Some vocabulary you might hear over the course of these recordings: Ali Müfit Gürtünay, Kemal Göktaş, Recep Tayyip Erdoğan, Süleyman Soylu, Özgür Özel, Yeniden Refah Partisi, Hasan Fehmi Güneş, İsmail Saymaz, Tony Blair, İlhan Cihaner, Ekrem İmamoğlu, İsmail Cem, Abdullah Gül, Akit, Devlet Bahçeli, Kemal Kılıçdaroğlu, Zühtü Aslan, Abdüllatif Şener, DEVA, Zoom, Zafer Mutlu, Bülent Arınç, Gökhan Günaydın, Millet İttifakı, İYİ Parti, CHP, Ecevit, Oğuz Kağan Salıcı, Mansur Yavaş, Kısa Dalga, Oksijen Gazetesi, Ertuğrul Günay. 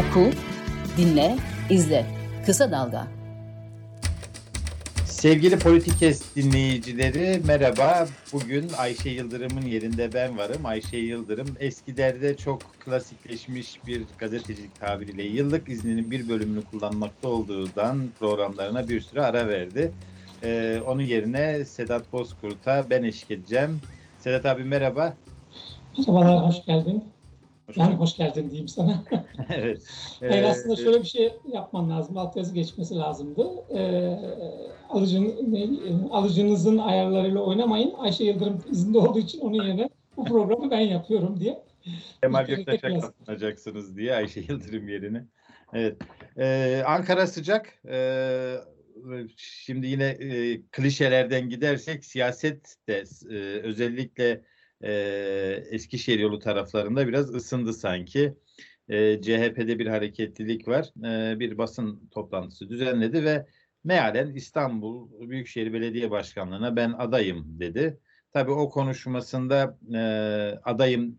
Oku, dinle, izle. Kısa Dalga. Sevgili Politicast dinleyicileri merhaba. Bugün Ayşe Yıldırım'ın yerinde ben varım. Ayşe Yıldırım eskilerde çok klasikleşmiş bir gazetecilik tabiriyle yıllık izninin bir bölümünü kullanmakta olduğundan programlarına bir süre ara verdi. Onun yerine Sedat Bozkurt'a ben eşlik edeceğim. Sedat abi merhaba. Merhabalar, hoş geldin. Yani hoş geldin diyeyim sana. Evet. Aslında şöyle bir şey yapman lazım. Altyazı geçmesi lazımdı. Alıcınızın ayarlarıyla oynamayın. Ayşe Yıldırım izinde olduğu için onun yerine bu programı ben yapıyorum diye. Kemal Göktaş'a katlanacaksınız diye Ayşe Yıldırım yerine. Evet. Ankara sıcak. Şimdi yine klişelerden gidersek siyaset de özellikle Eskişehir yolu taraflarında biraz ısındı sanki. CHP'de bir hareketlilik var. Bir basın toplantısı düzenledi ve mealen İstanbul Büyükşehir Belediye Başkanlığı'na ben adayım dedi. Tabii o konuşmasında adayım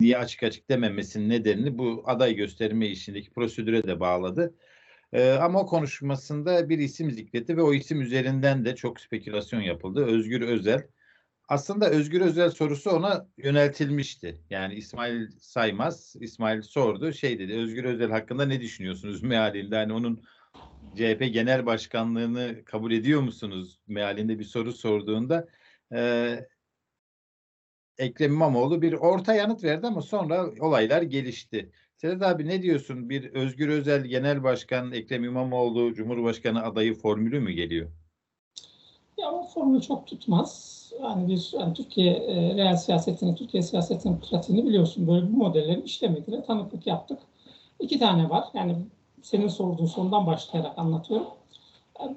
diye açık açık dememesinin nedenini bu aday gösterme işindeki prosedüre de bağladı. Ama o konuşmasında bir isim zikretti ve o isim üzerinden de çok spekülasyon yapıldı. Özgür Özel. Aslında Özgür Özel sorusu ona yöneltilmişti. Yani İsmail Saymaz, İsmail sordu. Şey dedi, Özgür Özel hakkında ne düşünüyorsunuz mealinde? Hani onun CHP Genel Başkanlığını kabul ediyor musunuz mealinde bir soru sorduğunda Ekrem İmamoğlu bir orta yanıt verdi ama sonra olaylar gelişti. Sedat abi ne diyorsun? Bir Özgür Özel Genel Başkan, Ekrem İmamoğlu Cumhurbaşkanı adayı formülü mü geliyor? Ya o formül çok tutmaz. Yani Türkiye reel siyasetini, Türkiye siyasetinin pratiğini biliyorsun. Böyle bu modellerin işlemediğine tanıklık yaptık. 2 tane var. Yani senin sorduğun sondan başlayarak anlatıyorum.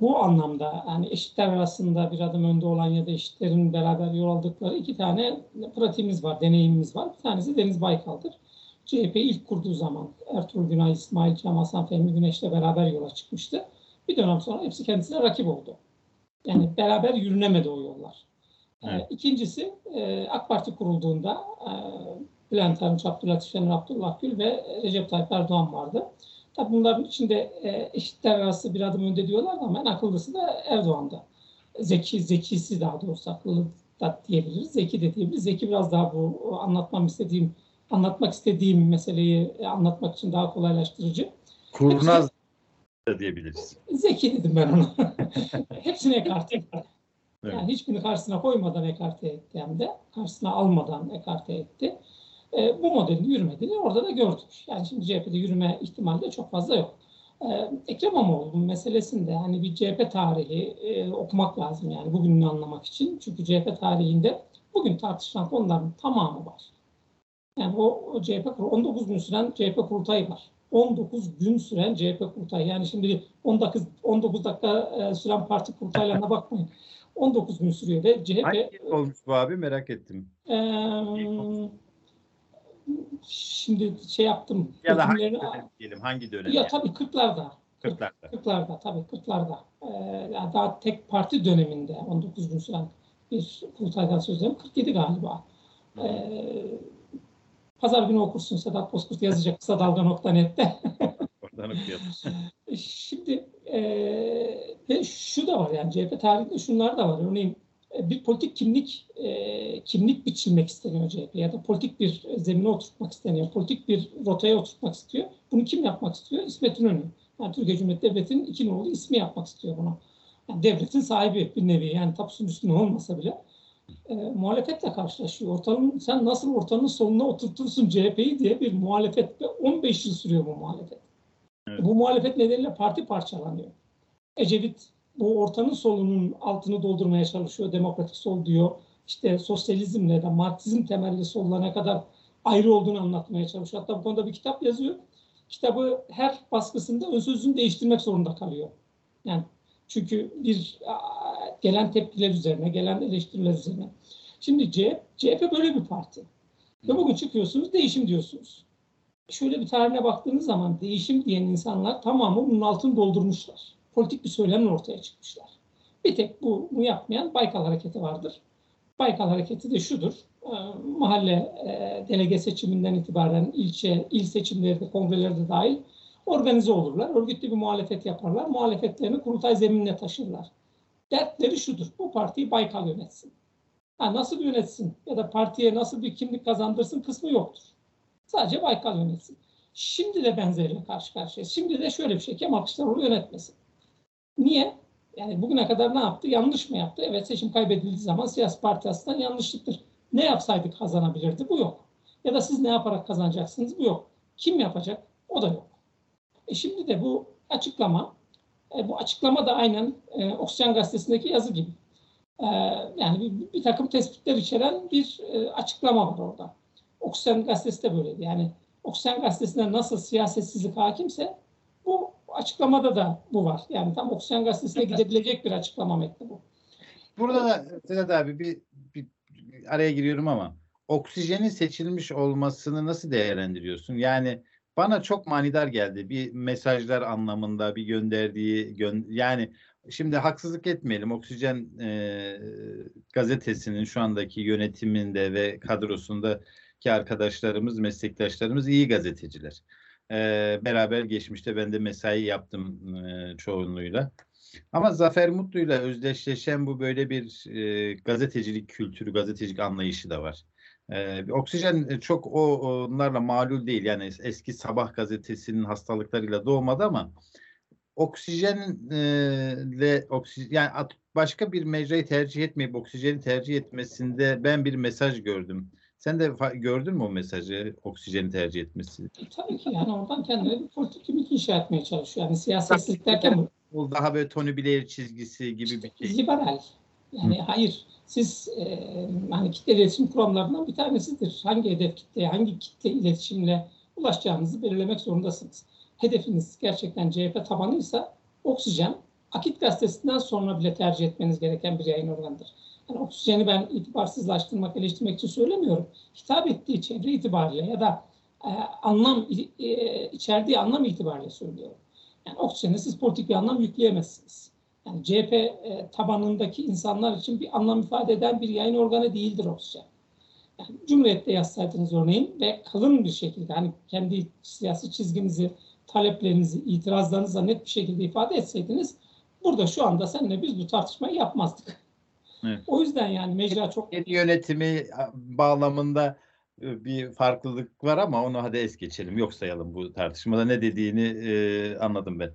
Bu anlamda yani eşitler arasında bir adım önde olan ya da eşitlerin beraber yol aldıkları 2 tane pratiğimiz var, deneyimimiz var. Bir tanesi Deniz Baykal'dır. CHP'yi ilk kurduğu zaman Ertuğrul Günay, İsmail Cem, Hasan Fehmi Güneş'le beraber yola çıkmıştı. Bir dönem sonra hepsi kendisine rakip oldu. Yani beraber yürünemedi o yollar. Evet. İkincisi AK Parti kurulduğunda Bülent Arınç, Abdüllatif Şener, Abdullah Gül ve Recep Tayyip Erdoğan vardı. Tabii bunların içinde eşitler arası bir adım önde diyorlar ama en akıllısı da Erdoğan'da. Zekisi daha doğrusu akıllı da diyebiliriz. Zeki de diyebiliriz. Zeki biraz daha bu anlatmak istediğim meseleyi anlatmak için daha kolaylaştırıcı. Kurnaz da diyebiliriz. Zeki dedim ben ona. Hepsini ekarte. Evet. Yani hiçbirini karşısına koymadan ekarte etti hem de karşısına almadan ekarte etti. Bu modelin yürümediğini orada da gördük. Yani şimdi CHP'de yürüme ihtimali de çok fazla yok. Ekrem İmamoğlu'nun meselesinde hani bir CHP tarihi okumak lazım yani bugününü anlamak için. Çünkü CHP tarihinde bugün tartışılan konuların tamamı var. Yani o CHP 19 gün süren CHP kurultayı var. 19 gün süren CHP kurultayı. Yani şimdi 19 dakika süren parti kurultaylarına bakmayın. 19 gün sürüyor ve CHP... Hangi yıl olmuş bu abi merak ettim. Şimdi şey yaptım. Ya da hangi dönem diyelim? Hangi dönem? Ya yani? Tabii 40'larda. 40'larda tabii 40'larda. Yani daha tek parti döneminde 19 gün süren bir kurultaydan söz ediyorum. 47 galiba. Pazar günü okursun Sedat Bozkurt yazacak kısa dalga.net'te. Oradan okuyalım. Şimdi ve şu da var yani CHP tarihinde şunlar da var. Örneğin bir politik kimlik biçilmek isteniyor CHP ya da politik bir zemine oturtmak isteniyor. Politik bir rotaya oturtmak istiyor. Bunu kim yapmak istiyor? İsmet İnönü. Yani Türkiye Cumhuriyeti Devleti'nin 2 nolu ismi yapmak istiyor bunu. Yani devletin sahibi bir nevi yani tapusunun üstünde olmasa bile. Muhalefetle karşılaşıyor. Sen nasıl ortanın sonuna oturtursun CHP'yi diye bir muhalefet ve 15 yıl sürüyor bu muhalefet. Evet. Bu muhalefet nedeniyle parti parçalanıyor. Ecevit bu ortanın solunun altını doldurmaya çalışıyor. Demokratik sol diyor. İşte sosyalizmle de Marksizm temelli sollarına kadar ayrı olduğunu anlatmaya çalışıyor. Hatta bu konuda bir kitap yazıyor. Kitabı her baskısında ön sözünü değiştirmek zorunda kalıyor. Yani çünkü bir gelen tepkiler üzerine, gelen eleştiriler üzerine. Şimdi CHP böyle bir parti. Ve bugün çıkıyorsunuz, değişim diyorsunuz. Şöyle bir tarihine baktığınız zaman değişim diyen insanlar tamamı bunun altını doldurmuşlar. Politik bir söylemle ortaya çıkmışlar. Bir tek bunu yapmayan Baykal Hareketi vardır. Baykal Hareketi de şudur. mahalle delege seçiminden itibaren il seçimleri de kongreleri de dahil organize olurlar. Örgütlü bir muhalefet yaparlar. Muhalefetlerini kurultay zeminine taşırlar. Dertleri şudur: bu partiyi Baykal yönetsin. Ha, nasıl yönetsin ya da partiye nasıl bir kimlik kazandırsın kısmı yoktur. Sadece Baykal yönetsin. Şimdi de benzeriyle karşı karşıyayız. Şimdi de şöyle bir şey: Kemal Kılıçdaroğlu yönetmesin. Niye? Yani bugüne kadar ne yaptı? Yanlış mı yaptı? Evet, seçim kaybedildiği zaman siyasi parti aslında yanlışlıktır. Ne yapsaydık kazanabilirdi? Bu yok. Ya da siz ne yaparak kazanacaksınız? Bu yok. Kim yapacak? O da yok. Şimdi de bu açıklama, da aynen Oksijen Gazetesi'ndeki yazı gibi. Yani bir takım tespitler içeren bir açıklama var orada. Oksijen Gazetesi de böyleydi. Yani Oksijen Gazetesi'nde nasıl siyasetsizlik hakimse bu açıklamada da bu var. Yani tam Oksijen Gazetesi'ne gidebilecek bir açıklama metni bu. Burada da Sedat abi bir araya giriyorum ama Oksijen'in seçilmiş olmasını nasıl değerlendiriyorsun? Yani bana çok manidar geldi bir mesajlar anlamında bir gönderdiği yani şimdi haksızlık etmeyelim, Oksijen gazetesinin şu andaki yönetiminde ve kadrosundaki arkadaşlarımız, meslektaşlarımız iyi gazeteciler. Beraber geçmişte ben de mesai yaptım çoğunluğuyla. Ama Zafer Mutlu'yla özdeşleşen bu böyle bir gazetecilik kültürü, gazetecilik anlayışı da var. Oksijen çok onlarla malul değil. Yani eski Sabah gazetesinin hastalıklarıyla doğmadı ama Oksijen'le yani başka bir mecrayı tercih etmeyip Oksijen'i tercih etmesinde ben bir mesaj gördüm. Sen de gördün mü o mesajı, Oksijen'i tercih etmesi? Tabii ki, yani oradan kendine bir politik inşa etmeye çalışıyor. Yani siyasetsizlik derken bu daha böyle Tony Blair çizgisi gibi işte bir şey. Liberal. Yani hayır, siz hani kitle iletişim kuramlarından bir tanesidir. Hangi hedef kitleye, hangi kitle iletişimle ulaşacağınızı belirlemek zorundasınız. Hedefiniz gerçekten CHP tabanıysa Oksijen, Akit Gazetesi'nden sonra bile tercih etmeniz gereken bir yayın organıdır. Yani Oksijen'i ben itibarsızlaştırmak, eleştirmek için söylemiyorum. Hitap ettiği çevre itibariyle ya da içerdiği anlam itibariyle söylüyorum. Yani Oksijen'e siz politik bir anlam yükleyemezsiniz. Yani CHP tabanındaki insanlar için bir anlam ifade eden bir yayın organı değildir Oksijen. Yani Cumhuriyet'te yazsaydınız örneğin ve kalın bir şekilde hani kendi siyasi çizginizi, taleplerinizi, itirazlarınızla net bir şekilde ifade etseydiniz burada şu anda seninle biz bu tartışmayı yapmazdık. Evet. O yüzden yani mecra çok... Yönetimi bağlamında bir farklılık var ama onu hadi es geçelim, yok sayalım bu tartışmada ne dediğini anladım ben.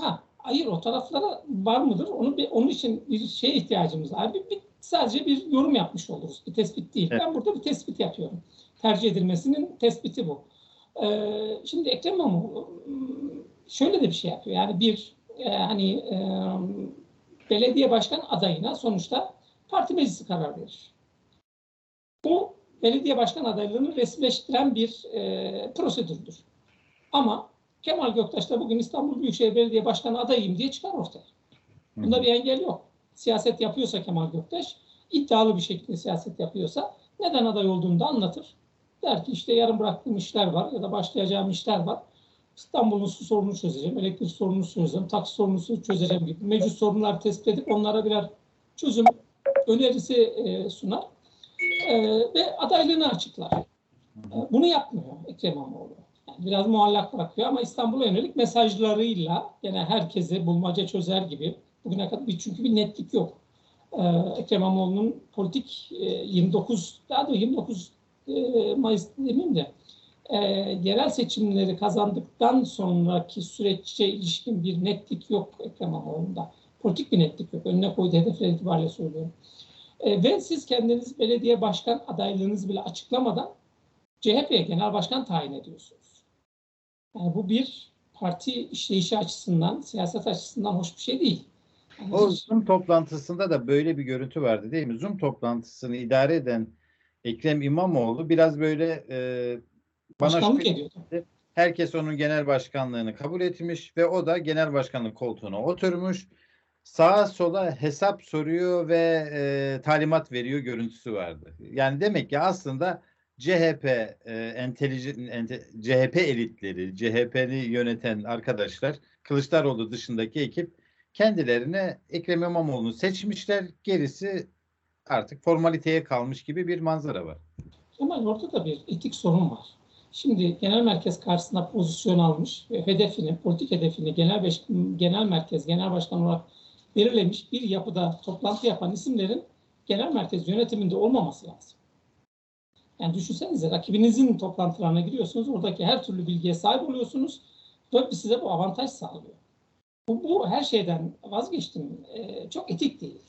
Ha, hayır, o taraflara var mıdır? Onun için bir şeye ihtiyacımız var. Sadece bir yorum yapmış oluruz. Bir tespit değil. Evet. Ben burada bir tespit yapıyorum. Tercih edilmesinin tespiti bu. Şimdi Ekrem İmamoğlu şöyle de bir şey yapıyor. Yani bir belediye başkan adayına sonuçta parti meclisi karar verir. Bu belediye başkan adaylığını resmileştiren bir prosedürdür. Ama Kemal Göktaş da bugün İstanbul Büyükşehir Belediye Başkanı adayıyım diye çıkar ortaya. Bunda bir engel yok. Siyaset yapıyorsa Kemal Göktaş, iddialı bir şekilde siyaset yapıyorsa neden aday olduğunu da anlatır. Der ki işte yarın bıraktığım işler var ya da başlayacağım işler var. İstanbul'un su sorununu çözeceğim, elektrik sorununu çözeceğim, taksi sorununu çözeceğim gibi mevcut sorunları tespit edip onlara birer çözüm önerisi sunar ve adaylığını açıklar. Bunu yapmıyor Ekrem İmamoğlu. Yani biraz muallak bırakıyor ama İstanbul'a yönelik mesajlarıyla gene herkesi bulmaca çözer gibi. Bugüne kadar çünkü bir netlik yok. Ekrem İmamoğlu'nun politik 29 Mayıs demeyeyim de yerel seçimleri kazandıktan sonraki süreççe ilişkin bir netlik yok Ekrem İmamoğlu'nda. Politik bir netlik yok. Önüne koyduğu hedefler itibariyle söylüyorum. Ve siz kendiniz belediye başkan adaylığınızı bile açıklamadan CHP'ye genel başkan tayin ediyorsunuz. Yani bu bir parti işleyişi açısından, siyaset açısından hoş bir şey değil. Yani o Zoom toplantısında da böyle bir görüntü vardı değil mi? Zoom toplantısını idare eden Ekrem İmamoğlu biraz böyle başkanlık ediyordu. Herkes onun genel başkanlığını kabul etmiş ve o da genel başkanlık koltuğuna oturmuş. Sağa sola hesap soruyor ve talimat veriyor görüntüsü vardı. Yani demek ki aslında CHP CHP elitleri, CHP'li yöneten arkadaşlar, Kılıçdaroğlu dışındaki ekip kendilerine Ekrem İmamoğlu'nu seçmişler. Gerisi artık formaliteye kalmış gibi bir manzara var. Kemal, orada da bir etik sorun var. Şimdi genel merkez karşısında pozisyon almış ve hedefini, politik hedefini genel merkez, genel başkan olarak belirlemiş bir yapıda toplantı yapan isimlerin genel merkez yönetiminde olmaması lazım. Yani düşünsenize, rakibinizin toplantılarına giriyorsunuz, oradaki her türlü bilgiye sahip oluyorsunuz. Tabii size bu avantaj sağlıyor. Bu her şeyden vazgeçtim. Çok etik değil.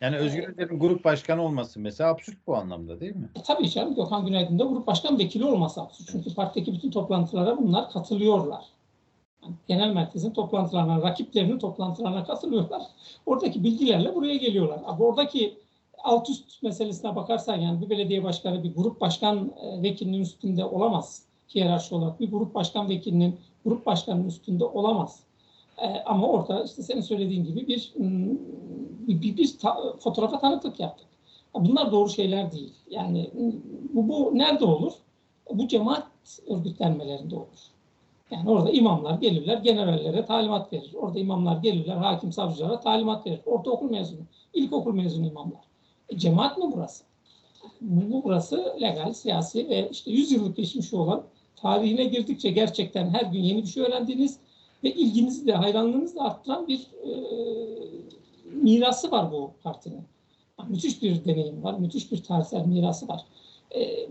Yani Özgür Özel'in grup başkanı olması mesela absürt bu anlamda değil mi? Tabii canım. Gökhan Günaydın'ın da grup başkan vekili olması absürt. Çünkü partideki bütün toplantılara bunlar katılıyorlar. Yani genel merkezin toplantılarına, rakiplerinin toplantılarına katılıyorlar. Oradaki bilgilerle buraya geliyorlar. Abi oradaki alt üst meselesine bakarsan, yani bir belediye başkanı bir grup başkan vekilinin üstünde olamaz. Hiyerarşi olarak bir grup başkan vekilinin grup başkanının üstünde olamaz. Ama orada işte senin söylediğin gibi bir fotoğrafa tanıklık yaptık. Bunlar doğru şeyler değil. Yani bu nerede olur? Bu cemaat örgütlenmelerinde olur. Yani orada imamlar gelirler, generallere talimat verir. Orada imamlar gelirler, hakim savcılara talimat verir. Ortaokul mezunu, ilkokul mezunu imamlar. Cemaat mi burası? Burası legal, siyasi ve işte 100 yıllık geçmişi olan, tarihine girdikçe gerçekten her gün yeni bir şey öğrendiğiniz ve ilginizi de hayranlığınızı da arttıran bir mirası var bu partinin. Yani müthiş bir deneyim var, müthiş bir tarihsel mirası var.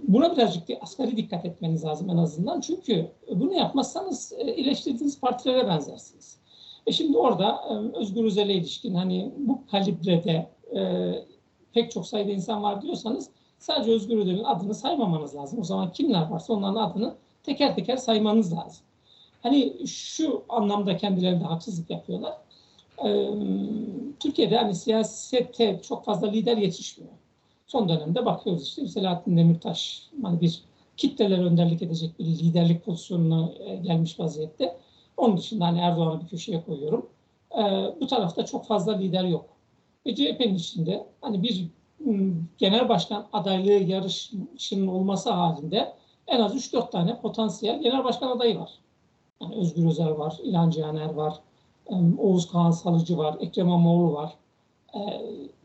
Buna birazcık asgari dikkat etmeniz lazım en azından. Çünkü bunu yapmazsanız eleştirdiğiniz partilere benzersiniz. Şimdi orada Özgür Özel'e ilişkin hani bu kalibrede pek çok sayıda insan var diyorsanız sadece Özgür Özel'in adını saymamanız lazım. O zaman kimler varsa onların adını teker teker saymanız lazım. Hani şu anlamda kendilerine haksızlık yapıyorlar. Türkiye'de hani siyasette çok fazla lider yetişmiyor. Son dönemde bakıyoruz işte Selahattin Demirtaş hani bir kitlelere önderlik edecek bir liderlik pozisyonuna gelmiş vaziyette. Onun dışında hani Erdoğan'ı bir köşeye koyuyorum. Bu tarafta çok fazla lider yok. Ve CHP'nin içinde hani bir genel başkan adaylığı yarışının olması halinde en az 3-4 tane potansiyel genel başkan adayı var. Yani Özgür Özel var, İlhan Cihaner var, Oğuz Kağan Salıcı var, Ekrem İmamoğlu var.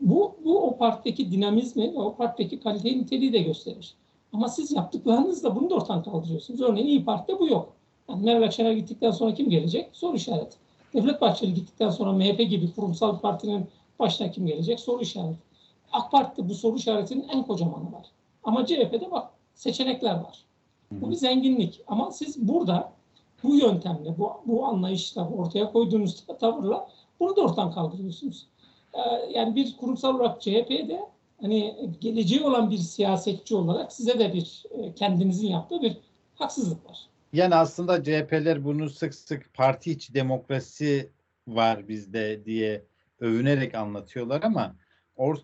Bu o partideki dinamizmi ve o partideki kaliteyi, niteliği de gösterir. Ama siz yaptıklarınızla bunu da ortadan kaldırıyorsunuz. Örneğin İYİ Parti'de bu yok. Yani Meral Akşener gittikten sonra kim gelecek? Soru işareti. Devlet Bahçeli gittikten sonra MHP gibi kurumsal partinin başına kim gelecek? Soru işareti. AK Parti'de bu soru işaretinin en kocamanı var. Ama CHP'de bak seçenekler var. Bu bir zenginlik. Ama siz burada bu yöntemle, bu anlayışla, ortaya koyduğunuz tavırla bunu da ortadan kaldırıyorsunuz. Yani bir kurumsal olarak CHP'de hani geleceği olan bir siyasetçi olarak size de bir kendinizin yaptığı bir haksızlık var. Yani aslında CHP'ler bunu sık sık parti içi demokrasi var bizde diye övünerek anlatıyorlar ama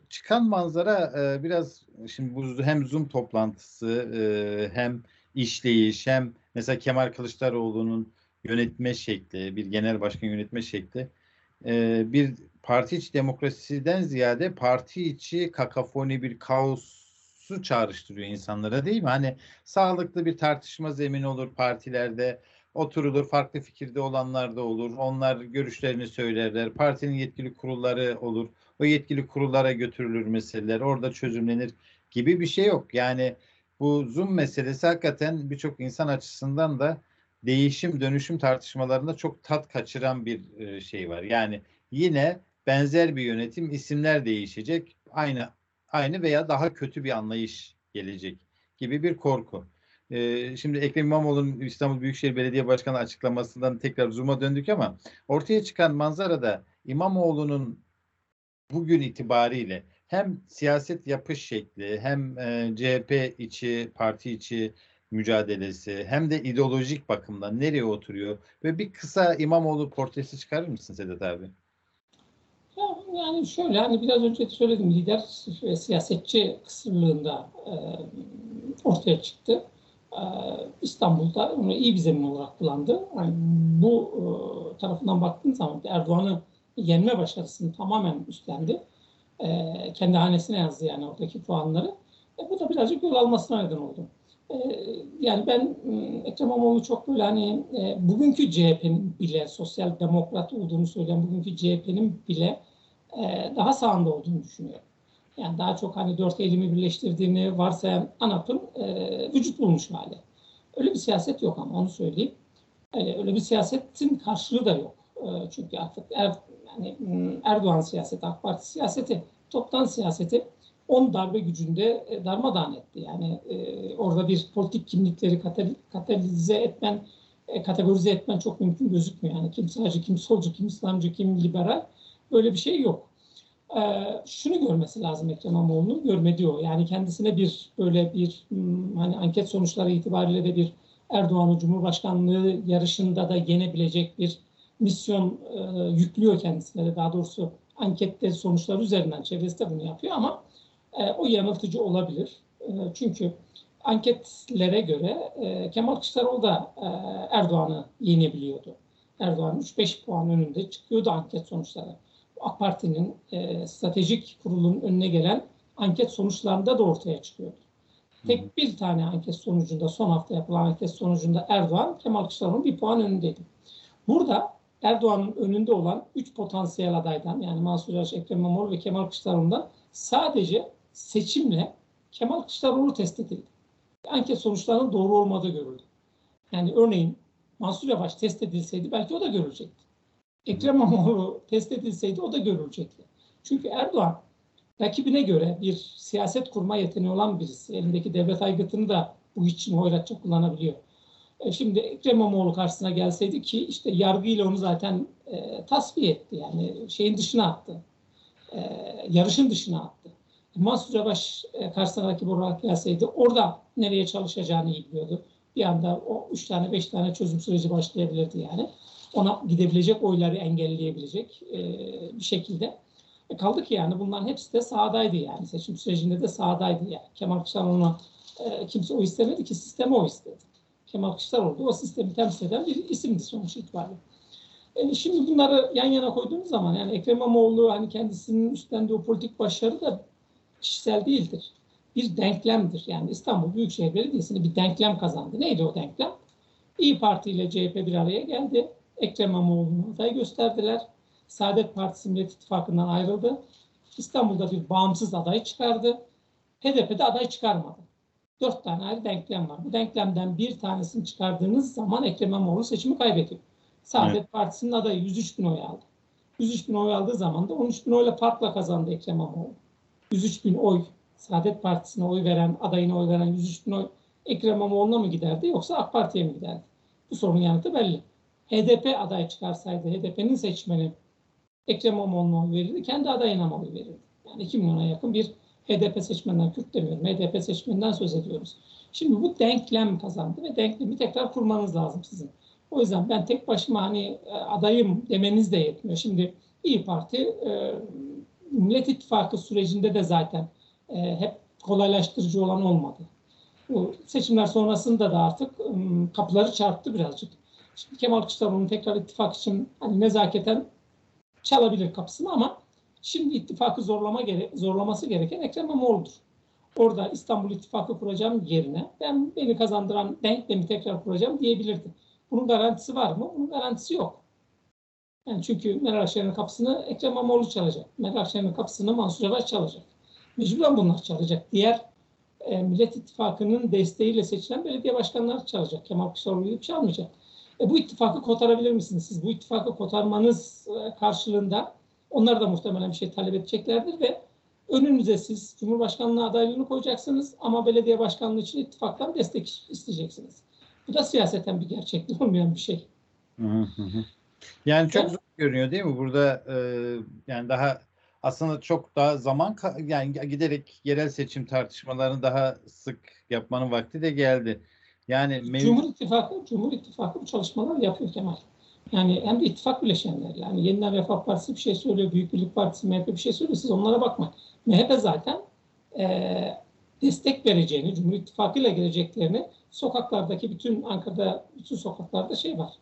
çıkan manzara biraz şimdi bu hem Zoom toplantısı hem işleyiş hem mesela Kemal Kılıçdaroğlu'nun yönetme şekli, bir genel başkan yönetme şekli bir parti içi demokrasiden ziyade parti içi kakafoni bir kaosu çağrıştırıyor insanlara değil mi? Hani sağlıklı bir tartışma zemini olur partilerde, oturulur, farklı fikirde olanlar da olur, onlar görüşlerini söylerler, partinin yetkili kurulları olur, o yetkili kurullara götürülür meseleler, orada çözümlenir gibi bir şey yok. Yani bu Zoom meselesi hakikaten birçok insan açısından da değişim dönüşüm tartışmalarında çok tat kaçıran bir şey var. Yani yine benzer bir yönetim, isimler değişecek, aynı veya daha kötü bir anlayış gelecek gibi bir korku. Şimdi Ekrem İmamoğlu'nun İstanbul Büyükşehir Belediye Başkanı açıklamasından tekrar Zoom'a döndük ama ortaya çıkan manzarada İmamoğlu'nun bugün itibariyle hem siyaset yapış şekli, hem CHP içi, parti içi mücadelesi, hem de ideolojik bakımdan nereye oturuyor? Ve bir kısa İmamoğlu portresi çıkarır mısın Sedat abi? Yani şöyle, hani biraz önce söyledim, lider ve siyasetçi kısırlığında ortaya çıktı. İstanbul'da onu iyi bir zemin olarak kullandı. Yani bu tarafından baktığınız zaman Erdoğan'ı yenme başarısını tamamen üstlendi. Kendi hanesine yazdı yani oradaki puanları. Bu da birazcık yol almasına neden oldu. Yani ben Ekrem İmamoğlu çok böyle hani bugünkü CHP'nin bile sosyal demokrat olduğunu söyleyen bugünkü CHP'nin bile daha sağında olduğunu düşünüyorum. Yani daha çok hani dört elimi birleştirdiğini varsayan ANAP'ın vücut bulmuş hali. Öyle bir siyaset yok ama onu söyleyeyim. Öyle bir siyasetin karşılığı da yok. Çünkü artık Erdoğan siyaseti, AK Parti siyaseti, toptan siyaseti 10 darbe gücünde darmadağın etti. Yani orada bir politik kimlikleri kategorize etmen çok mümkün gözükmüyor. Yani kim sağcı, kim solcu, kim İslamcı, kim liberal, böyle bir şey yok. Şunu görmesi lazım Ekrem İmamoğlu'nun, görmediği o. Yani kendisine bir böyle bir hani anket sonuçları itibariyle de bir Erdoğan'ın Cumhurbaşkanlığı yarışında da yenebilecek bir misyon yüklüyor kendisine de. Daha doğrusu ankette sonuçları üzerinden çevresi de bunu yapıyor ama o yanıltıcı olabilir. Çünkü anketlere göre Kemal Kılıçdaroğlu da Erdoğan'ı yenebiliyordu. Erdoğan 3-5 puan önünde çıkıyordu anket sonuçları. AK Parti'nin stratejik kurulunun önüne gelen anket sonuçlarında da ortaya çıkıyordu. Tek bir tane anket sonucunda, son hafta yapılan anket sonucunda Erdoğan, Kemal Kılıçdaroğlu'nun bir puan önündeydi. Burada Erdoğan'ın önünde olan 3 potansiyel adaydan, yani Mansur Yavaş, Ekrem İmamoğlu ve Kemal Kılıçdaroğlu'ndan sadece seçimle Kemal Kılıçdaroğlu test edildi. Anket sonuçlarının doğru olmadığı görüldü. Yani örneğin Mansur Yavaş test edilseydi belki o da görülecekti. Ekrem İmamoğlu test edilseydi o da görülecekti. Çünkü Erdoğan rakibine göre bir siyaset kurma yeteneği olan birisi. Elindeki devlet aygıtını da bu için hoyratça kullanabiliyor. Şimdi Ekrem İmamoğlu karşısına gelseydi ki işte yargıyla onu zaten tasfiye etti. Yani şeyin dışına attı. Yarışın dışına attı. Mansur Yavaş karşısına rakip olarak gelseydi orada nereye çalışacağını iyi biliyordu. Bir anda o 3 tane 5 tane çözüm süreci başlayabilirdi yani. Ona gidebilecek oyları engelleyebilecek bir şekilde. Kaldı ki yani bunların hepsi de sahadaydı yani. Seçim sürecinde de sahadaydı yani. Kemal Kılıçdaroğlu'na kimse oy istemedi ki, sisteme oy istedi. Kemal Kılıçdaroğlu o sistemi temsil eden bir isimdi sonuç itibariyle. Şimdi bunları yan yana koyduğumuz zaman yani Ekrem İmamoğlu hani kendisinin üstlendiği o politik başarı da kişisel değildir. Bir denklemdir. Yani İstanbul Büyükşehir Belediyesi'nde bir denklem kazandı. Neydi o denklem? İYİ Parti ile CHP bir araya geldi. Ekrem İmamoğlu'nu aday gösterdiler. Saadet Partisi Millet İttifakı'ndan ayrıldı. İstanbul'da bir bağımsız aday çıkardı. HDP'de aday çıkarmadı. 4 tane ayrı denklem var. Bu denklemden bir tanesini çıkardığınız zaman Ekrem İmamoğlu seçimi kaybediyor. Saadet Partisi'nin adayı 103.000 oy aldı. 103.000 oy aldığı zaman da 13.000 oyla farkla kazandı Ekrem İmamoğlu. 103.000 oy, Saadet Partisi'ne oy veren, adayına oy veren 103.000 oy Ekrem İmamoğlu'na mı giderdi yoksa AK Parti'ye mi giderdi? Bu sorunun yanıtı belli. HDP aday çıkarsaydı HDP'nin seçmeni Ekrem İmamoğlu'na oy verirdi, kendi adayına oy verirdi. Yani 2 milyona yakın bir HDP seçmeninden, Kürt demiyorum, HDP seçmeninden söz ediyoruz. Şimdi bu denklem kazandı ve denklemi tekrar kurmanız lazım sizin. O yüzden ben tek başıma hani adayım demeniz de yetmiyor. Şimdi İYİ Parti Millet İttifakı sürecinde de zaten hep kolaylaştırıcı olan olmadı. Bu seçimler sonrasında da artık kapıları çarptı birazcık. Şimdi Kemal Kılıçdaroğlu'nun tekrar ittifak için hani nezaketen çalabilir kapısını ama şimdi ittifakı zorlaması gereken Ekrem İmamoğlu'dur. Orada İstanbul İttifakı kuracağım yerine beni kazandıran denklemi tekrar kuracağım diyebilirdi. Bunun garantisi var mı? Bunun garantisi yok. Yani çünkü Meral Akşener'in kapısını Ekrem İmamoğlu çalacak. Meral Akşener'in kapısını Mansur Yavaş çalacak. Mecburen bunlar çalacak. Diğer Millet İttifakı'nın desteğiyle seçilen belediye başkanları çalacak. Kemal Kılıçdaroğlu'yu çalmayacak. Bu ittifakı kotarabilir misiniz? Siz bu ittifakı kotarmanız karşılığında onlar da muhtemelen bir şey talep edeceklerdir ve önünüze siz Cumhurbaşkanlığı adaylığını koyacaksınız ama belediye başkanlığı için ittifaktan destek isteyeceksiniz. Bu da siyaseten bir gerçeklik olmayan bir şey. Yani çok zor görünüyor değil mi? Burada yani daha aslında çok daha zaman yani giderek yerel seçim tartışmalarını daha sık yapmanın vakti de geldi. Yani Cumhur İttifakı bu çalışmalar yapıyor Kemal. Yani hem de ittifak bileşenler. Yani Yeniden Refah Partisi bir şey söylüyor, Büyük Birlik Partisi, MHP bir şey söylüyor. Siz onlara bakmayın. MHP zaten destek vereceğini, Cumhur İttifakı'yla geleceklerini sokaklardaki bütün Ankara'da, bütün sokaklarda şey var.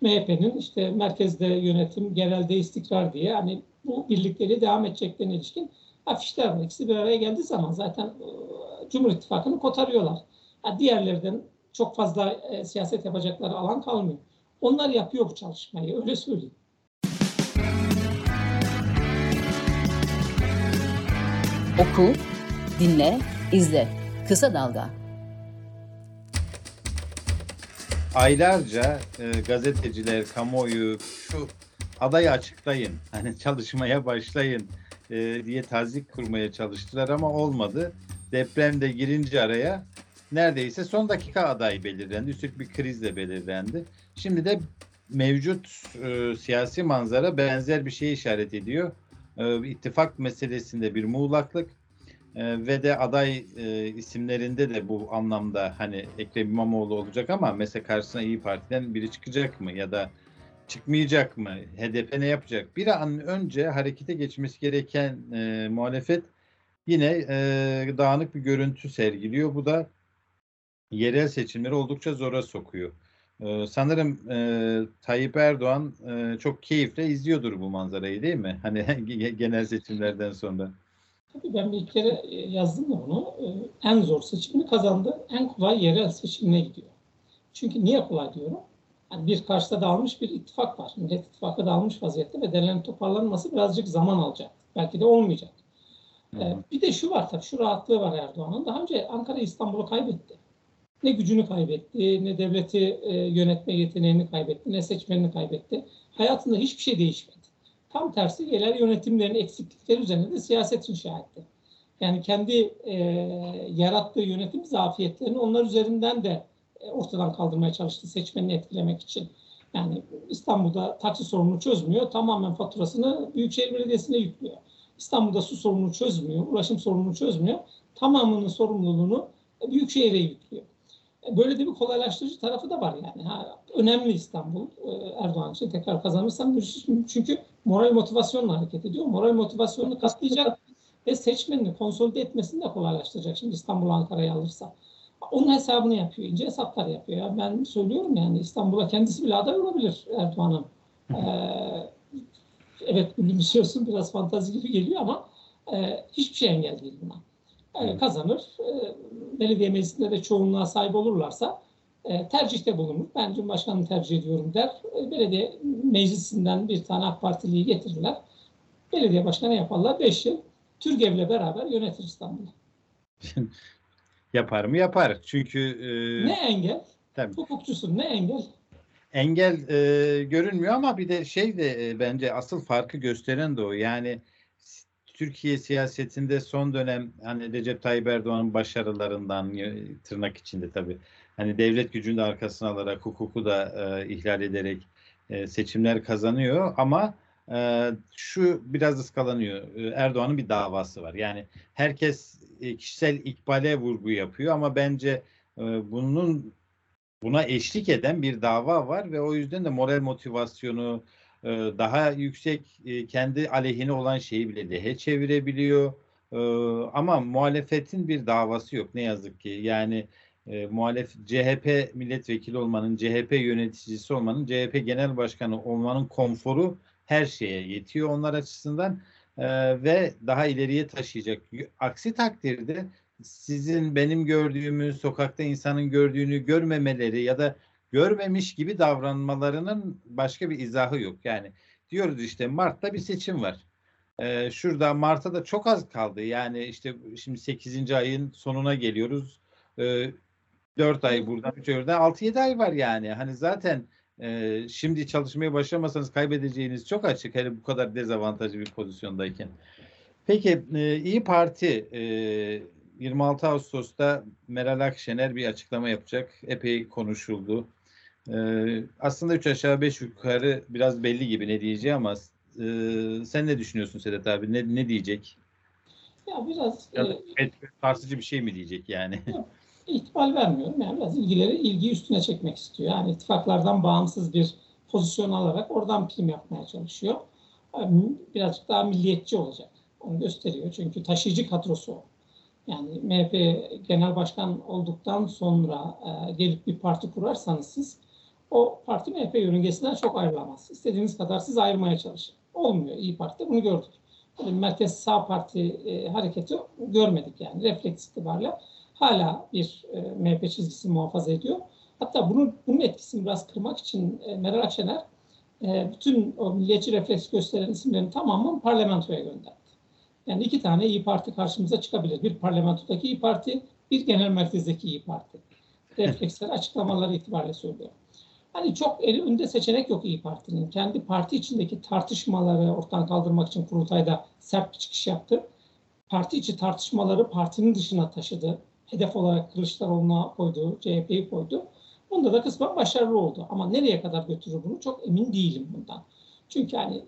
MHP'nin işte merkezde yönetim, genelde istikrar diye hani bu birlikleri devam edeceklerine ilişkin afişler var. İkisi bir araya geldiği zaman zaten Cumhur İttifakı'nı kotarıyorlar. Diğerlerden çok fazla siyaset yapacakları alan kalmıyor. Onlar yapıyor bu çalışmayı, öyle söyleyeyim. Oku, dinle, izle. Kısa Dalga. Aylarca gazeteciler, kamuoyu şu adayı açıklayın, hani çalışmaya başlayın diye tazyik kurmaya çalıştılar ama olmadı. Deprem de girince araya neredeyse son dakika aday belirlendi. Üstelik bir krizle belirlendi. Şimdi de mevcut siyasi manzara benzer bir şeye işaret ediyor. İttifak meselesinde bir muğlaklık ve de aday isimlerinde de bu anlamda hani Ekrem İmamoğlu olacak ama mesela karşısına İYİ Parti'den biri çıkacak mı ya da çıkmayacak mı? HDP ne yapacak? Bir an önce harekete geçmesi gereken muhalefet yine dağınık bir görüntü sergiliyor. Bu da yerel seçimleri oldukça zora sokuyor. Sanırım Tayyip Erdoğan çok keyifle izliyordur bu manzarayı, değil mi? Hani genel seçimlerden sonra. Tabii ben bir kere yazdım da bunu. En zor seçimini kazandı. En kolay yerel seçimine gidiyor. Çünkü niye kolay diyorum? Yani bir karşıda dağılmış bir ittifak var. Millet ittifakı dağılmış vaziyette ve derlerin toparlanması birazcık zaman alacak. Belki de olmayacak. Bir de şu var tabii, şu rahatlığı var Erdoğan'ın. Daha önce Ankara İstanbul'u kaybetti. Ne gücünü kaybetti, ne devleti yönetme yeteneğini kaybetti, ne seçmenini kaybetti. Hayatında hiçbir şey değişmedi. Tam tersi yerel yönetimlerin eksiklikleri üzerine de siyaset inşa etti. Yani kendi yarattığı yönetim zafiyetlerini onlar üzerinden de ortadan kaldırmaya çalıştı seçmenini etkilemek için. Yani İstanbul'da taksi sorununu çözmüyor, tamamen faturasını Büyükşehir Belediyesi'ne yüklüyor. İstanbul'da su sorununu çözmüyor, ulaşım sorununu çözmüyor, tamamının sorumluluğunu Büyükşehir'e yüklüyor. Böyle de bir kolaylaştırıcı tarafı da var yani. Önemli İstanbul Erdoğan için tekrar kazanırsam. Çünkü moral motivasyonla hareket ediyor. Moral motivasyonunu katlayacak ve seçmenini konsolide etmesini de kolaylaştıracak. Şimdi İstanbul Ankara'yı alırsa. Onun hesabını yapıyor. İnce hesaplar yapıyor. Ya ben söylüyorum yani İstanbul'a kendisi bile aday olabilir Erdoğan'ın. Evet gülümsüyorsun, biraz fantazi gibi geliyor ama hiçbir şey engel değil buna. Kazanır. Belediye meclisinde de çoğunluğa sahip olurlarsa tercihte bulunur. Ben Cumhurbaşkanı'nı tercih ediyorum der. Belediye meclisinden bir tane AK Partili'yi getirirler. Belediye başkanı yaparlar. 5 yıl Türgev'le beraber yönetir İstanbul'u. Yapar mı? Yapar. Çünkü... Ne engel? Tabii. Hukukçusun, ne engel? Engel görünmüyor ama bir de şey de bence asıl farkı gösteren de o. Yani Türkiye siyasetinde son dönem hani Recep Tayyip Erdoğan'ın başarılarından tırnak içinde tabii hani devlet gücünü de arkasına alarak hukuku da ihlal ederek seçimler kazanıyor ama şu biraz ıskalanıyor. Erdoğan'ın bir davası var. Yani herkes kişisel ikbale vurgu yapıyor ama bence buna eşlik eden bir dava var ve o yüzden de moral motivasyonu daha yüksek, kendi aleyhine olan şeyi bile lehe çevirebiliyor. Ama muhalefetin bir davası yok ne yazık ki. Yani CHP milletvekili olmanın, CHP yöneticisi olmanın, CHP genel başkanı olmanın konforu her şeye yetiyor onlar açısından ve daha ileriye taşıyacak. Aksi takdirde sizin benim gördüğümü, sokakta insanın gördüğünü görmemeleri ya da görmemiş gibi davranmalarının başka bir izahı yok. Yani diyoruz işte Mart'ta bir seçim var. Şurada Mart'a da çok az kaldı. Yani işte şimdi 8. ayın sonuna geliyoruz. 4 ay buradan, 3 ay oradan, 6-7 ay var yani. Hani zaten şimdi çalışmaya başlamasanız kaybedeceğiniz çok açık. Hele bu kadar dezavantajlı bir pozisyondayken. Peki İYİ Parti 26 Ağustos'ta Meral Akşener bir açıklama yapacak. Epey konuşuldu. Aslında 3 aşağı 5 yukarı biraz belli gibi ne diyeceği ama sen ne düşünüyorsun Sedat abi? Ne diyecek? Ya biraz sarsıcı bir şey mi diyecek yani? İhtimal vermiyorum. Yani biraz ilgiyi üstüne çekmek istiyor. Yani ittifaklardan bağımsız bir pozisyon alarak oradan prim yapmaya çalışıyor. Birazcık daha milliyetçi olacak. Onu gösteriyor. Çünkü taşıyıcı kadrosu o. Yani MHP Genel Başkan olduktan sonra gelip bir parti kurarsanız siz o parti MHP yörüngesinden çok ayrılamaz. İstediğiniz kadar siz ayırmaya çalışın. Olmuyor. İyi Parti'de bunu gördük. Yani merkez sağ parti hareketi görmedik yani. Refleks itibariyle hala bir MHP çizgisini muhafaza ediyor. Hatta bunun etkisini biraz kırmak için Meral Akşener bütün o milliyetçi refleks gösteren isimlerin tamamını parlamentoya gönderdi. Yani iki tane İYİ Parti karşımıza çıkabilir. Bir parlamentodaki İYİ Parti, bir genel merkezdeki İYİ Parti. Refleksler açıklamaları itibariyle söylüyor. Hani çok el önünde seçenek yok İYİ Parti'nin. Kendi parti içindeki tartışmaları ortadan kaldırmak için kurultayda sert bir çıkış yaptı. Parti içi tartışmaları partinin dışına taşıdı. Hedef olarak Kılıçdaroğlu'na koydu, CHP'yi koydu. Bunda da kısmen başarılı oldu. Ama nereye kadar götürür bunu çok emin değilim bundan. Çünkü hani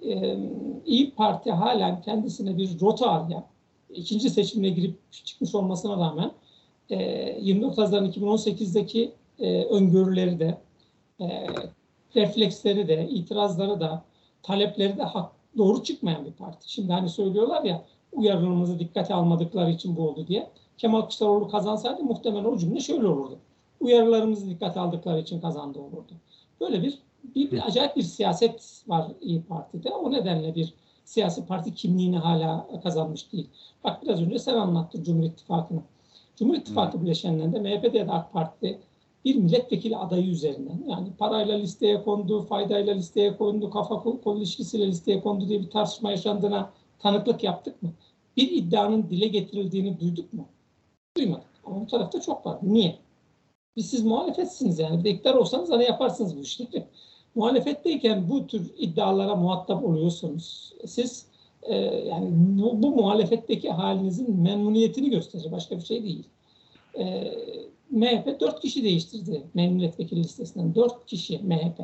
İYİ Parti halen kendisine bir rota arayan, ikinci seçimine girip çıkmış olmasına rağmen 24 Haziran 2018'deki öngörüleri de, refleksleri de, itirazları da, talepleri de doğru çıkmayan bir parti. Şimdi hani söylüyorlar ya, uyarılarımızı dikkate almadıkları için bu oldu diye. Kemal Kılıçdaroğlu kazansaydı muhtemelen o cümle şöyle olurdu: uyarılarımızı dikkate aldıkları için kazandı olurdu. Böyle bir acayip bir siyaset var İYİ Parti'de. O nedenle bir siyasi parti kimliğini hala kazanmış değil. Bak, biraz önce sen anlattın Cumhur İttifakı'nı. Cumhur İttifakı bileşenlerinde MHP'de ya da AK Parti'de bir milletvekili adayı üzerinden, yani parayla listeye kondu, faydayla listeye kondu, kafa kol ilişkisiyle listeye kondu diye bir tartışma yaşandığına tanıklık yaptık mı? Bir iddianın dile getirildiğini duyduk mu? Duymadık. Ama bu tarafta çok var. Niye? Siz muhalefetsiniz yani. Bir de iktidar olsanız hani yaparsınız bu işleri. Muhalefetteyken bu tür iddialara muhatap oluyorsunuz. Siz yani bu muhalefetteki halinizin memnuniyetini gösterir. Başka bir şey değil. MHP 4 kişi değiştirdi milletvekili listesinden. 4 kişi MHP.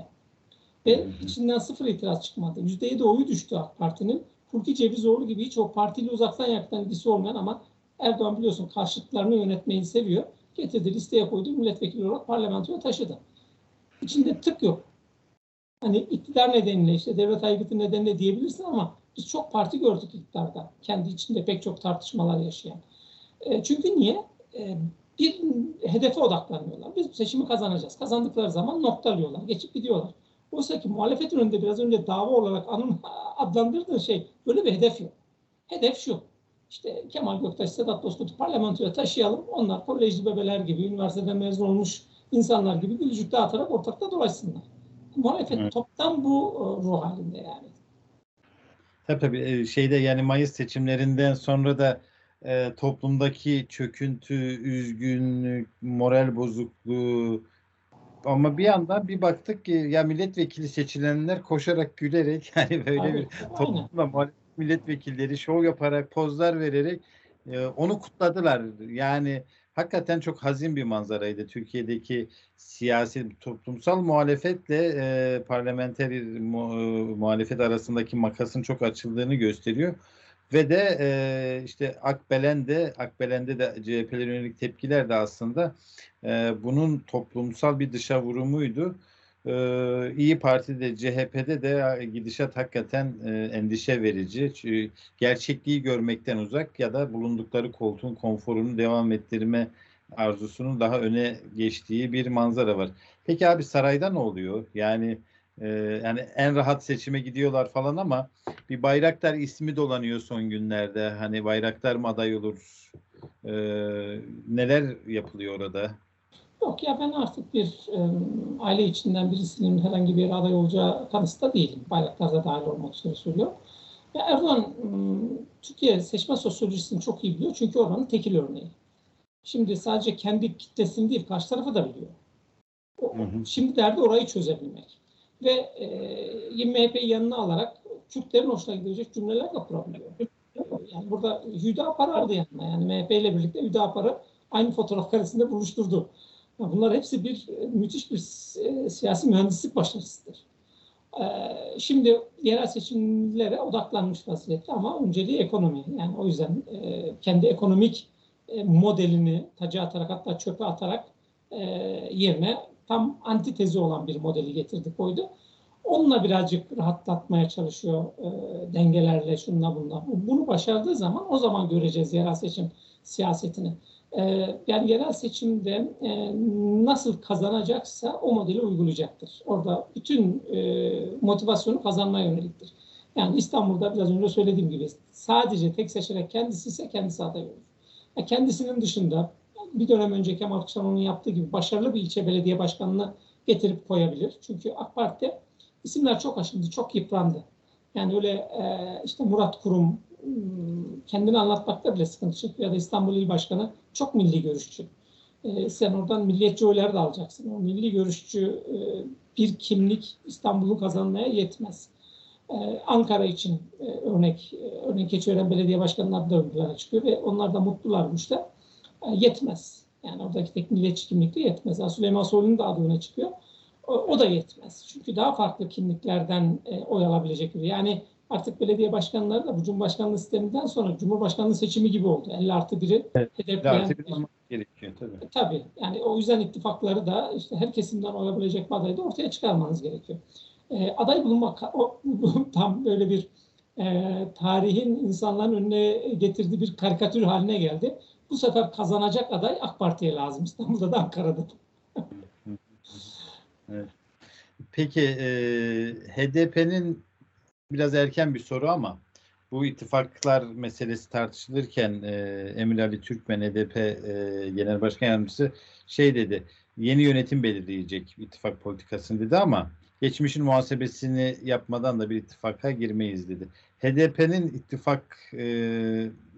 Ve içinden sıfır itiraz çıkmadı. %7 oyu düştü AK Parti'nin. Hulki Cevizoğlu gibi hiç o partiyle uzaktan yaktan ilgisi olmayan ama Erdoğan biliyorsun karşıtlarını yönetmeyi seviyor. Getirdi, listeye koydu, milletvekili olarak parlamentoya taşıdı. İçinde tık yok. Hani iktidar nedeniyle, işte devlet aygıtı nedeniyle diyebilirsin ama biz çok parti gördük iktidarda. Kendi içinde pek çok tartışmalar yaşayan. Çünkü niye? Bir hedefe odaklanıyorlar. Biz seçimi kazanacağız. Kazandıkları zaman noktalıyorlar, geçip gidiyorlar. Oysa ki muhalefetin önünde biraz önce dava olarak adlandırdığı şey, böyle bir hedef yok. Hedef şu: İşte Kemal Göktaş, Sedat Bozkurt'u parlamentoya taşıyalım. Onlar kolejli bebeler gibi, üniversiteden mezun olmuş insanlar gibi gülücük dağıtarak ortakta dolaşsınlar. Muhalefet toptan bu ruh halinde yani. Tabii şeyde, yani Mayıs seçimlerinden sonra da toplumdaki çöküntü, üzgünlük, moral bozukluğu, ama bir yandan bir baktık ki ya milletvekili seçilenler koşarak, gülerek, yani böyle aynen, bir toplumda muhalefet milletvekilleri şov yaparak, pozlar vererek onu kutladılar. Yani hakikaten çok hazin bir manzaraydı. Türkiye'deki siyasi, toplumsal muhalefetle parlamenter muhalefet arasındaki makasın çok açıldığını gösteriyor. Ve de işte Akbelen'de de CHP'lere yönelik tepkiler de aslında bunun toplumsal bir dışa vurumuydu. İYİ Parti'de, CHP'de de gidişat hakikaten endişe verici. Çünkü gerçekliği görmekten uzak ya da bulundukları koltuğun konforunu devam ettirme arzusunun daha öne geçtiği bir manzara var. Peki abi, sarayda ne oluyor? Yani en rahat seçime gidiyorlar falan ama bir Bayraktar ismi dolanıyor son günlerde. Hani Bayraktar mı aday olur? Neler yapılıyor orada? Yok ya, ben artık bir aile içinden birisinin herhangi bir yere aday olacağı kanısı da değilim. Bayraktar'da dahil olmak üzere söylüyorum. Ve Erdoğan Türkiye seçme sosyolojisini çok iyi biliyor. Çünkü oranın tekil örneği. Şimdi sadece kendi kitlesini değil, karşı tarafı da biliyor. Şimdi derdi orayı çözebilmek. Ve MHP'yi yanına alarak Türklerin hoşuna gidecek cümleler de kurabiliyor. Yani burada HÜDA PAR aldı yanına. Yani MHP ile birlikte HÜDA PAR'ı aynı fotoğraf karesinde buluşturdu. Bunlar hepsi bir müthiş bir siyasi mühendislik başarısıdır. Şimdi yerel seçimlere odaklanmış vaziyette ama önceliği ekonomi. Yani o yüzden kendi ekonomik modelini taca atarak, hatta çöpe atarak yerine tam antitezi olan bir modeli getirdi, koydu. Onunla birazcık rahatlatmaya çalışıyor dengelerle, şununla bununla. Bunu başardığı zaman o zaman göreceğiz yerel seçim siyasetini. Yani yerel seçimde nasıl kazanacaksa o modeli uygulayacaktır. Orada bütün motivasyonu kazanmaya yöneliktir. Yani İstanbul'da biraz önce söylediğim gibi sadece tek seçerek kendisi ise kendisi aday olur. Yani kendisinin dışında bir dönem önce Kemal Kılıçdaroğlu'nun yaptığı gibi başarılı bir ilçe belediye başkanını getirip koyabilir. Çünkü AK Parti'de isimler çok aşındı, çok yıprandı. Yani öyle işte Murat Kurum, kendini anlatmakta bile sıkıntı çekti. Ya da İstanbul İl Başkanı çok milli görüşçü. Sen oradan milliyetçi oyları da alacaksın. O milli görüşçü bir kimlik İstanbul'u kazanmaya yetmez. Ankara için örnek geçiren belediye başkanları da ön plana çıkıyor ve onlar da mutlularmış da yetmez. Yani oradaki tek milliyetçi kimlik de yetmez. Süleyman Soylu'nun da adı öne çıkıyor. O da yetmez. Çünkü daha farklı kimliklerden oy alabilecek. Yani artık belediye başkanları da bu Cumhurbaşkanlığı sisteminden sonra Cumhurbaşkanlığı seçimi gibi oldu. 50+1'i hedefleyen. Gerekiyor tabii. Tabii. Yani o yüzden ittifakları da işte her kesimden olabilecek bir adayı da ortaya çıkarmanız gerekiyor. Aday bulunmak tam böyle bir tarihin insanların önüne getirdiği bir karikatür haline geldi. Bu sefer kazanacak aday AK Parti'ye lazım. İstanbul'da da Ankara'da da. Evet. Peki HDP'nin biraz erken bir soru ama bu ittifaklar meselesi tartışılırken Emir Ali Türkmen, HDP Genel Başkan Yardımcısı şey dedi, yeni yönetim belirleyecek ittifak politikasını dedi ama geçmişin muhasebesini yapmadan da bir ittifaka girmeyiz dedi. HDP'nin ittifak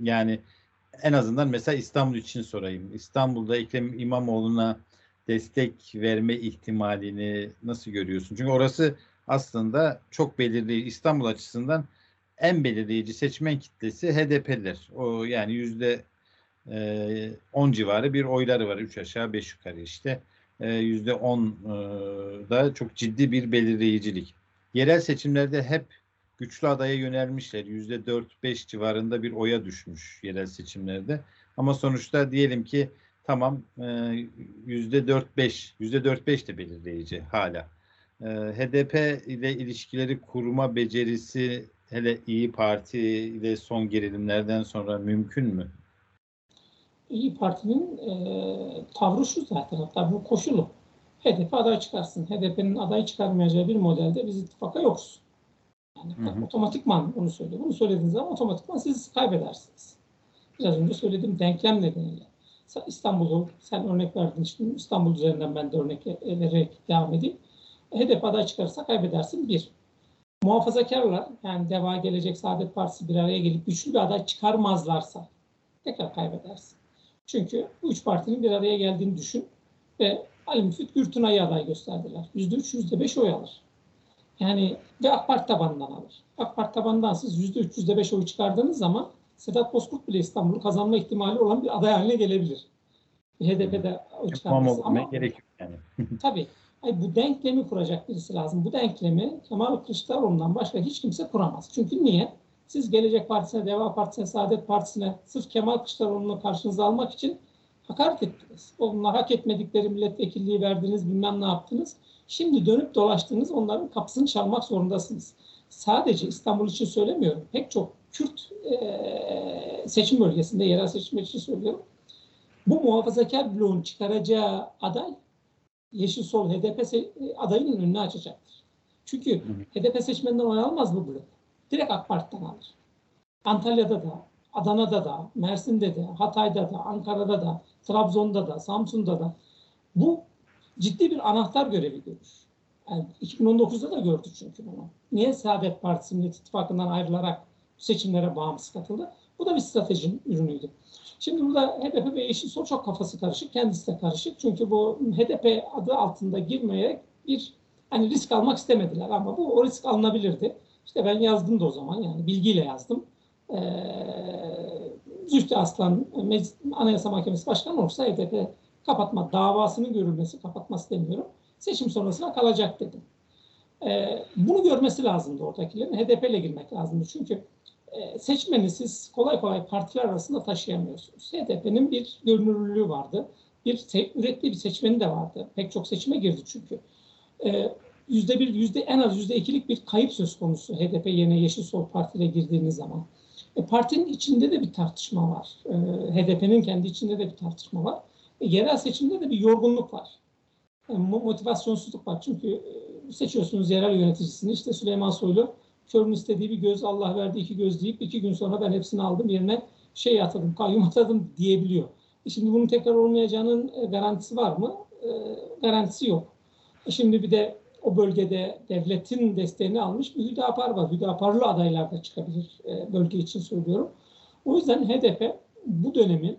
yani en azından mesela İstanbul için sorayım. İstanbul'da Ekrem İmamoğlu'na destek verme ihtimalini nasıl görüyorsun? Çünkü orası aslında çok belirleyici. İstanbul açısından en belirleyici seçmen kitlesi HDP'liler. O yani %10 civarı bir oyları var. 3 aşağı 5 yukarı işte. %10 da çok ciddi bir belirleyicilik. Yerel seçimlerde hep güçlü adaya yönelmişler. %4-5 civarında bir oya düşmüş yerel seçimlerde. Ama sonuçta diyelim ki tamam %4-5 de belirleyici hala. HDP ile ilişkileri kurma becerisi hele İYİ Parti ile son gerilimlerden sonra mümkün mü? İYİ Parti'nin tavrı şu zaten, hatta bu koşulu. HDP aday çıkarsın. HDP'nin aday çıkarmayacağı bir modelde biz ittifaka yokuz. Yani hı hı. Otomatikman onu söylüyor. Bunu söylediğiniz zaman otomatikman siz kaybedersiniz. Biraz önce söylediğim denklem nedeniyle. İstanbul'u sen örnek verdin. Şimdi İstanbul üzerinden ben de örnek vererek devam edeyim. HDP aday çıkarsa kaybedersin bir. Muhafazakarlar yani DEVA, Gelecek, Saadet Partisi bir araya gelip güçlü bir aday çıkarmazlarsa tekrar kaybedersin. Çünkü bu üç partinin bir araya geldiğini düşün ve Ali Müfit Gürtünay'ı aday gösterdiler. %3-%5 oy alır. Yani ve AK Parti tabanından alır. AK Parti tabanından siz %3-%5 oy çıkardığınız zaman Sedat Bozkurt bile İstanbul'u kazanma ihtimali olan bir aday haline gelebilir. HDP'de oy çıkarması ama gerekiyor yani. Tabii. Ay, bu denklemi kuracak birisi lazım. Bu denklemi Kemal Kılıçdaroğlu'ndan başka hiç kimse kuramaz. Çünkü niye? Siz Gelecek Partisi'ne, Deva Partisi'ne, Saadet Partisi'ne sırf Kemal Kılıçdaroğlu'nu karşınıza almak için hakaret ettiniz. Onlar hak etmedikleri milletvekilliği verdiniz, bilmem ne yaptınız. Şimdi dönüp dolaştınız, onların kapısını çalmak zorundasınız. Sadece İstanbul için söylemiyorum. Pek çok Kürt seçim bölgesinde, yerel seçim için söylüyorum. Bu muhafazakar bloğun çıkaracağı aday Yeşil Sol HDP adayının önünü açacaktır. Çünkü HDP seçmeninden oy almaz bu blok. Direkt AK Parti'den alır. Antalya'da da, Adana'da da, Mersin'de de, Hatay'da da, Ankara'da da, Trabzon'da da, Samsun'da da bu ciddi bir anahtar görevi görür. Yani 2019'da da gördük çünkü bunu. Niye Saadet Partisi Millet İttifakı'ndan ayrılarak seçimlere bağımsız katıldı? Bu da bir stratejinin ürünüydü. Şimdi burada HDP ve Yeşil Sol çok kafası karışık, kendisi de karışık. Çünkü bu HDP adı altında girmeyerek bir hani risk almak istemediler ama bu o risk alınabilirdi. İşte ben yazdım da o zaman yani bilgiyle yazdım. Zühtü Aslan Anayasa Mahkemesi Başkanı olursa HDP kapatma davasının görülmesi, kapatması demiyorum, seçim sonrasına kalacak dedim. Bunu görmesi lazımdı oradakilerin. HDP ile girmek lazımdı çünkü seçmeni siz kolay kolay partiler arasında taşıyamıyorsunuz. HDP'nin bir görünürlüğü vardı. Ürettiği bir seçmeni de vardı. Pek çok seçime girdi çünkü. %1, en az %2'lik bir kayıp söz konusu HDP yerine Yeşil Sol Parti'ye girdiğiniz zaman. Partinin içinde de bir tartışma var. HDP'nin kendi içinde de bir tartışma var. Yerel seçimde de bir yorgunluk var. Motivasyonsuzluk var. Çünkü seçiyorsunuz yerel yöneticisini. İşte Süleyman Soylu körün istediği bir göz, Allah verdi iki göz deyip 2 gün sonra ben hepsini aldım yerine şey atadım, kayyum atadım diyebiliyor. Şimdi bunun tekrar olmayacağının garantisi var mı? Garantisi yok. Şimdi bir de o bölgede devletin desteğini almış bir HÜDA PAR var. HÜDA PAR'lı adaylar da çıkabilir, bölge için söylüyorum. O yüzden HDP bu dönemin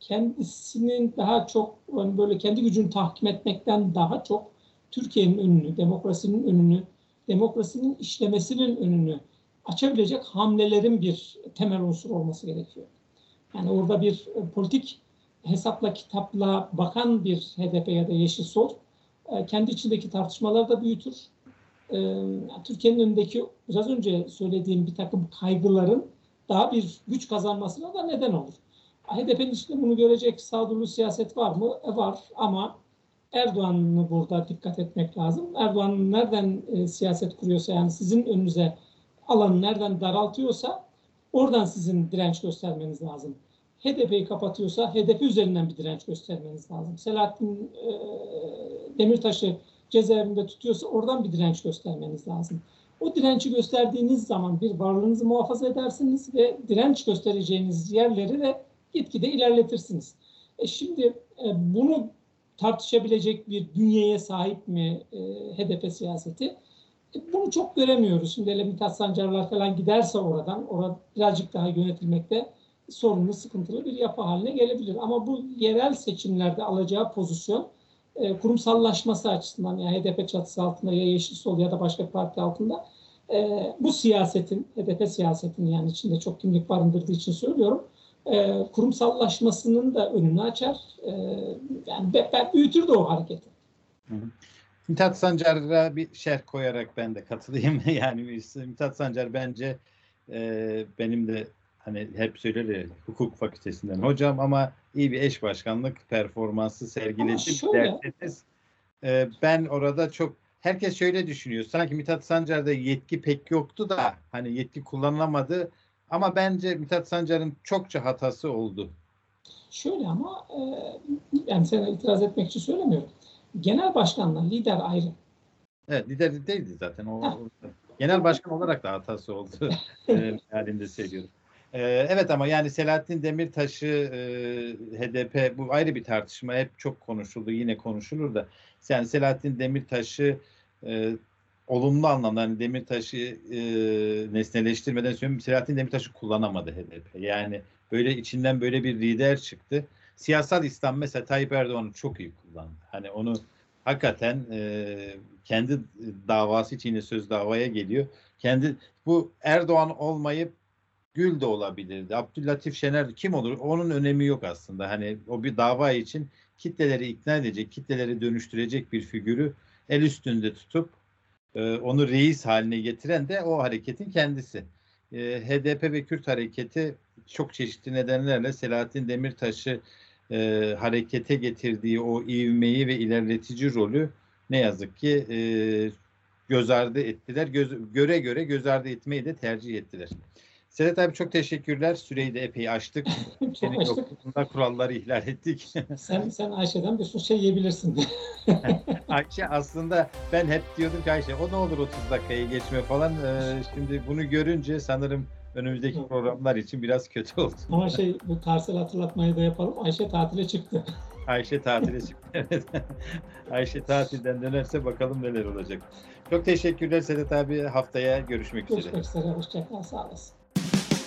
kendisinin daha çok böyle kendi gücünü tahkim etmekten daha çok Türkiye'nin önünü, demokrasinin önünü, demokrasinin işlemesinin önünü açabilecek hamlelerin bir temel unsuru olması gerekiyor. Yani orada bir politik hesapla kitapla bakan bir HDP ya da Yeşil Sol kendi içindeki tartışmaları da büyütür. Türkiye'nin önündeki biraz önce söylediğim bir takım kaygıların daha bir güç kazanmasına da neden olur. HDP'nin içinde bunu görecek sağdurulu siyaset var mı? Var ama Erdoğan'ı burada dikkat etmek lazım. Erdoğan nereden siyaset kuruyorsa, yani sizin önünüze alanı nereden daraltıyorsa oradan sizin direnç göstermeniz lazım. HDP'yi kapatıyorsa HDP üzerinden bir direnç göstermeniz lazım. Selahattin Demirtaş'ı cezaevinde tutuyorsa oradan bir direnç göstermeniz lazım. O direnci gösterdiğiniz zaman bir varlığınızı muhafaza edersiniz ve direnç göstereceğiniz yerleri de gitgide ilerletirsiniz. Şimdi bunu tartışabilecek bir dünyaya sahip mi HDP siyaseti? Bunu çok göremiyoruz. Şimdi hele Mithat Sancarlar falan giderse oradan birazcık daha yönetilmekte sorunlu, sıkıntılı bir yapı haline gelebilir. Ama bu yerel seçimlerde alacağı pozisyon kurumsallaşması açısından, yani HDP çatısı altında ya Yeşil Sol ya da başka parti altında bu siyasetin, HDP siyasetinin, yani içinde çok kimlik barındırdığı için söylüyorum, kurumsallaşmasının da önünü açar. Yani büyütür de o hareketi. Mithat Sancar'a bir şerh koyarak ben de katılayım. Yani Mithat Sancar bence benim de hani hep söyler hukuk fakültesinden hocam ama iyi bir eş başkanlık performansı sergiledi derseniz. Ben orada çok herkes şöyle düşünüyor. Sanki Mithat Sancar'da yetki pek yoktu da hani yetki kullanılamadı. Ama bence Mithat Sancar'ın çokça hatası oldu. Şöyle ama yani sana itiraz etmek için söylemiyorum. Genel başkanla lider ayrı. Evet, lider değildi zaten. Genel başkan olarak da hatası oldu. Halinde söylüyorum. Evet ama yani Selahattin Demirtaş'ı HDP bu ayrı bir tartışma. Hep çok konuşuldu, yine konuşulur da. Yani Selahattin Demirtaş'ı olumlu anlamda hani Demirtaş'ı nesneleştirmeden söyleyeyim, Selahattin Demirtaş'ı kullanamadı HDP. Yani böyle içinden böyle bir lider çıktı. Siyasal İslam mesela Tayyip Erdoğan'ı çok iyi kullandı. Hani onu hakikaten kendi davası için söz davaya geliyor. Kendi bu Erdoğan olmayıp Gül de olabilirdi. Abdüllatif Şener kim olur? Onun önemi yok aslında. Hani o bir dava için kitleleri ikna edecek, kitleleri dönüştürecek bir figürü el üstünde tutup onu reis haline getiren de o hareketin kendisi. HDP ve Kürt hareketi çok çeşitli nedenlerle Selahattin Demirtaş'ı harekete getirdiği o ivmeyi ve ilerletici rolü ne yazık ki göz ardı ettiler. Göre göre göz ardı etmeyi de tercih ettiler. Sedat abi çok teşekkürler. Süreyi de epey açtık. Senin yokluğunda kuralları ihlal ettik. sen Ayşe'den bir şey yiyebilirsin. Ayşe aslında ben hep diyordum ki Ayşe o ne olur 30 dakikayı geçme falan. Şimdi bunu görünce sanırım önümüzdeki programlar için biraz kötü oldu. Ama bu tatil hatırlatmayı da yapalım. Ayşe tatile çıktı. Ayşe tatile çıktı. Evet. Ayşe tatilden dönerse bakalım neler olacak. Çok teşekkürler Sedat abi. Haftaya görüşmek üzere. Görüşmek üzere. Hoşçakal. Sağ olasın.